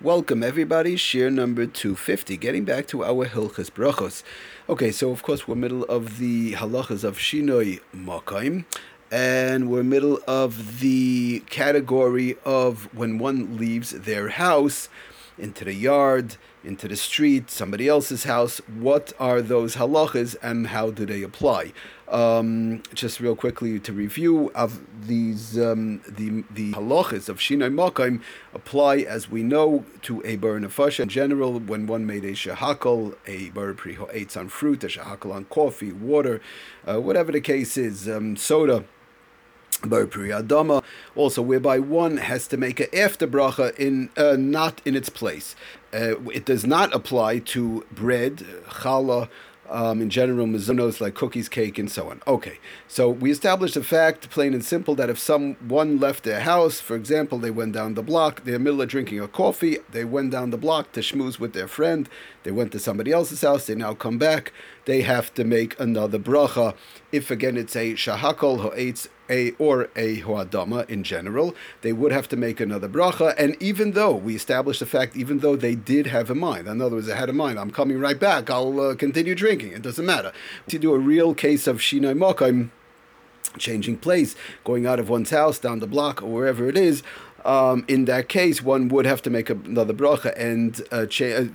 Welcome everybody, shir number 250, getting back to our Hilchos Brachos. Okay, so of course we're middle of the halachas of Shinui Makom, and we're middle of the category of when one leaves their house into the yard, into the street, somebody else's house. What are those halachas and how do they apply? Just real quickly to review of these, the halachas of Shinui Makom apply, as we know, to a bar nefasha in general. When one made a shahakal, a bar pri ha'etz on fruit, a shahakal on coffee, water, whatever the case is, soda, bar pri ha'etz, also whereby one has to make an after bracha in not in its place. It does not apply to bread, challah, in general, mazunos like cookies, cake, and so on. Okay, so we established the fact, plain and simple, that if someone left their house, for example, they went down the block, they're in the middle of drinking a coffee, they went down the block to schmooze with their friend, they went to somebody else's house, they now come back, they have to make another bracha. If again it's a shahakal, ha'etz, or a huadama in general, they would have to make another bracha. And even though we established the fact, even though they did have in mind, in other words, I had in mind, I'm coming right back, I'll continue drinking, it doesn't matter. To do a real case of Shinui Makom, changing place, going out of one's house, down the block, or wherever it is, in that case, one would have to make another bracha, and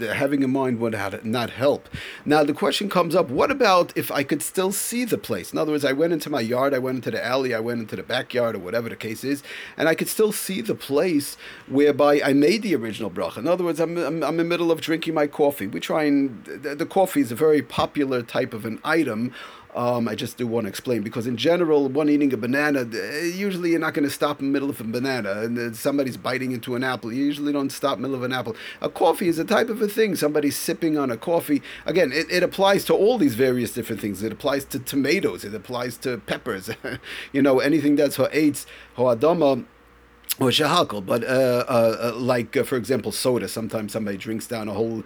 having in mind would not help. Now, the question comes up, what about if I could still see the place? In other words, I went into my yard, I went into the alley, I went into the backyard, or whatever the case is, and I could still see the place whereby I made the original bracha. In other words, I'm in the middle of drinking my coffee. We try and... The coffee is a very popular type of an item. I just do want to explain, because in general, one eating a banana, usually you're not going to stop in the middle of a banana, and somebody's biting into an apple. You usually don't stop in the middle of an apple. A coffee is a type of a thing. Somebody's sipping on a coffee. Again, it applies to all these various different things. It applies to tomatoes. It applies to peppers. Anything that's ha'etz, ha'adama, or shahakal, but for example, soda. Sometimes somebody drinks down a whole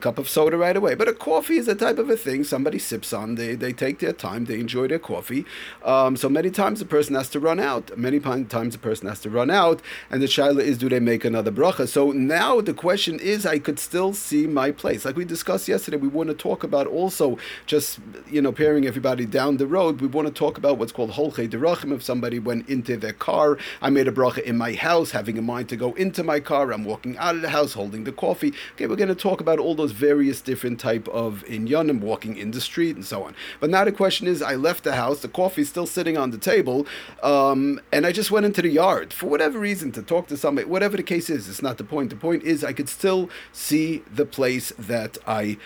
cup of soda right away. But a coffee is a type of a thing somebody sips on. They take their time. They enjoy their coffee. So many times a person has to run out. And the shayla is, do they make another bracha? So now the question is, I could still see my place. Like we discussed yesterday, we want to talk about also just, pairing everybody down the road. We want to talk about what's called holchei derachim. If somebody went into their car, I made a bracha in my house, having in mind to go into my car, I'm walking out of the house holding the coffee. Okay, we're going to talk about all those various different type of inyanim, walking in the street and so on. But now the question is, I left the house, the coffee's still sitting on the table, and I just went into the yard for whatever reason to talk to somebody, whatever the case is, it's not the point. The point is I could still see the place that when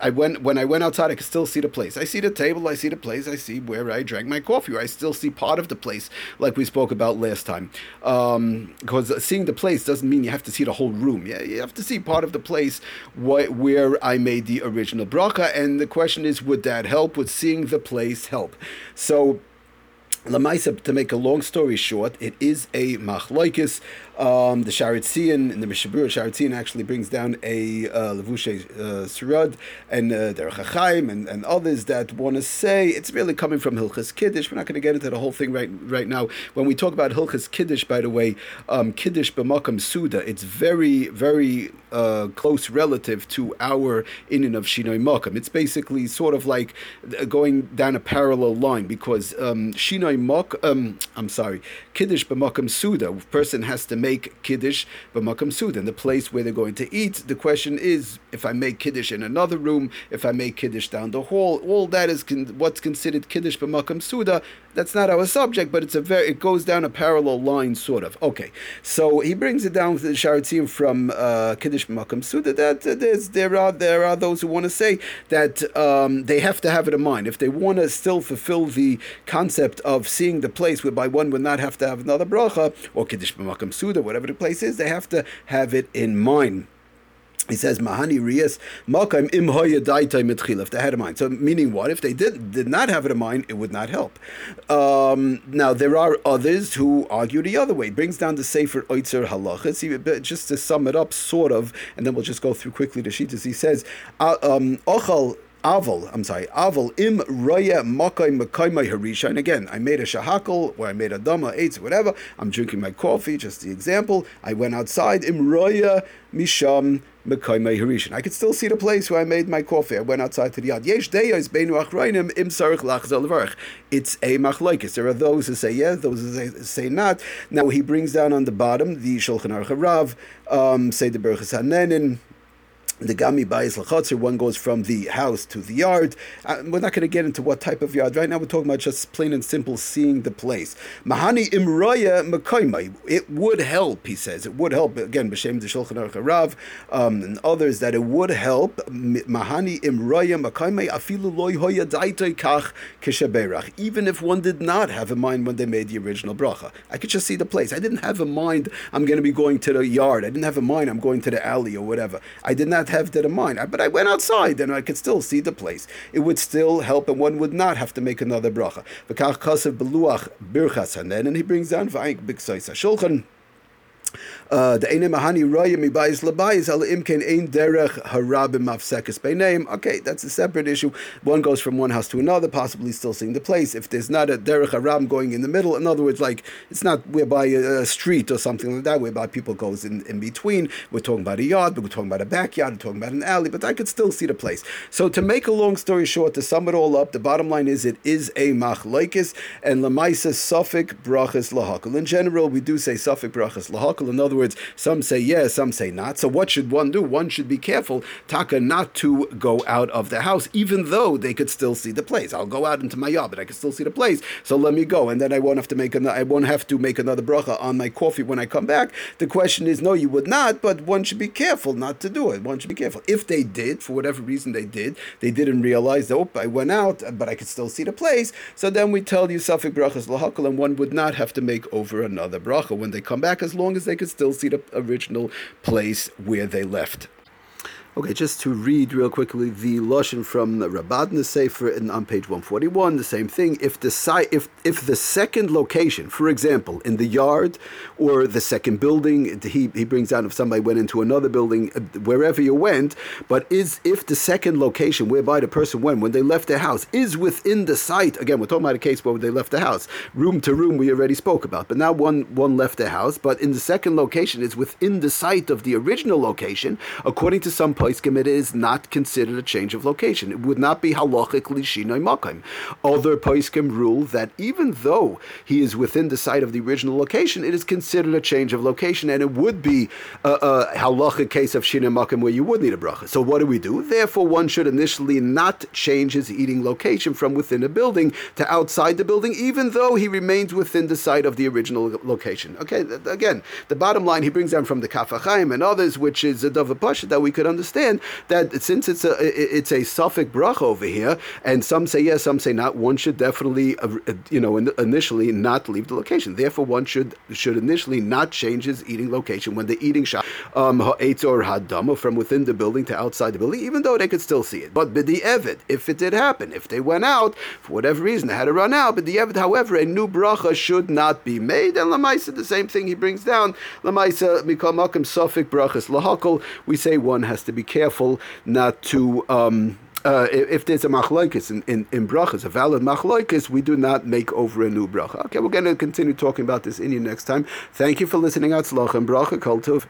I went outside, I could still see the place. I see the table, I see the place, I see where I drank my coffee, or I still see part of the place, like we spoke about last time. Because seeing the place doesn't mean you have to see the whole room. Yeah, you have to see part of the place where I made the original bracha. And the question is, would that help? Would seeing the place help? So, Lamaisa, to make a long story short, it is a machloikis. The Sharetzian and the Mishnah Berurah, Sharetzian actually brings down a Levusha Surad and derech harabim and others that want to say it's really coming from Hilchas Kiddush. We're not going to get into the whole thing right now. When we talk about Hilchas Kiddush, by the way, Kiddush B'makom Seudah, it's very, very close relative to our inyan of Shinui Makom. It's basically sort of like going down a parallel line, because Kiddush B'makom Seudah, a person has to make Kiddush B'makom Seudah, in the place where they're going to eat. The question is, if I make Kiddush in another room, if I make Kiddush down the hall, all that is what's considered Kiddush B'makom Seudah. That's not our subject, but it goes down a parallel line, sort of. Okay, so he brings it down to the Sharetzim from Kiddush B'makom Seudah that there are those who want to say that they have to have it in mind. If they want to still fulfill the concept of seeing the place whereby one would not have to have another bracha, or Kiddush B'makom Seudah, whatever the place is, they have to have it in mind. He says, "Mahani riyas makom im hayadaitai mitchila." If they had in mind, so meaning what? If they did not have it in mind, it would not help. Now there are others who argue the other way. It brings down the sefer oitzer halachos. Just to sum it up, sort of, and then we'll just go through quickly the shitas. He says, "Ochal Aval im roya makai makaimai harisha. And again, I made a shahakal, or I made a dama, eitz, whatever. I'm drinking my coffee, just the example. I went outside, im roya misham makaimai harisha. I could still see the place where I made my coffee. I went outside to the yard. Yesh deyos beinu achroinim im sarich lachzal levarich. It's a machloikis. There are those who say yes, those who say not. Now he brings down on the bottom the Shulchan Aruch HaRav, say the Berurah Hanenin. The Gemara Bayis Lachatzer, one goes from the house to the yard. We're not going to get into what type of yard. Right now we're talking about just plain and simple seeing the place. Mahani imroya makaimai. It would help, he says. It would help, again, b'shem the Shulchan Aruch HaRav and others, that it would help. Mahani imroya makaimai afilu loy hoya daitoi kach kesheberach. Even if one did not have in mind when they made the original bracha. I could just see the place. I didn't have in mind I'm going to be going to the yard. I didn't have in mind I'm going to the alley or whatever. I did not have that in mind, but I went outside and I could still see the place. It would still help, and one would not have to make another bracha. And he brings down the Eine Mahani Raya Mibayis Labayis Al Imken Ein Derech Harabim Afsekes Bei Name. Okay, that's a separate issue. One goes from one house to another, possibly still seeing the place. If there's not a Derech Harabim going in the middle, in other words, like it's not whereby a street or something like that, whereby people goes in between. We're talking about a yard, but we're talking about a backyard, we're talking about an alley, but I could still see the place. So to make a long story short, to sum it all up, the bottom line is it is a machloikis and lemaisa sufek brachas lahakal. In general, we do say sufek brachas lahakal. In other words, some say yes, some say not. So what should one do? One should be careful, taka, not to go out of the house, even though they could still see the place. I'll go out into my yard, but I can still see the place, so let me go, and then I won't have to make another bracha on my coffee when I come back. The question is, no, you would not, but one should be careful not to do it. One should be careful. If they did, for whatever reason they didn't realize, oh, I went out, but I could still see the place, so then we tell you, sufek brachas lahakal, and one would not have to make over another bracha when they come back, as long as they could still see the original place where they left. Okay, just to read real quickly the lashon from the Rabadne Sefer on page 141, the same thing. If the second location, for example, in the yard or the second building, he brings down if somebody went into another building, wherever you went, but if the second location whereby the person went when they left their house is within the sight, again, we're talking about a case where they left the house, room to room we already spoke about, but now one left their house, but in the second location is within the sight of the original location, according to some it is not considered a change of location. It would not be halachically shinui makom. Other poskim rule that even though he is within the site of the original location, it is considered a change of location, and it would be a halachic case of shinui makom where you would need a bracha. So what do we do? Therefore, one should initially not change his eating location from within a building to outside the building, even though he remains within the site of the original location. Okay, again, the bottom line he brings down from the Kafah Chaim and others, which is a davar pashut that we could understand. That since it's a sufek bracha over here, and some say yes, some say not, one should definitely, initially not leave the location. Therefore, one should initially not change his eating location when they're eating ha'etz or huadama from within the building to outside the building, even though they could still see it. But b'di'evid, if it did happen, if they went out, for whatever reason, they had to run out, b'di'evid, however, a new bracha should not be made. And l'maisa, the same thing he brings down, l'maisa, mikol makom sufek brachas lahakal, we say one has to be careful not to, if there's a machloikis in brachas, a valid machloikis, we do not make over a new bracha. Okay, we're going to continue talking about this in you next time. Thank you for listening. Atzlach and bracha, kol tov.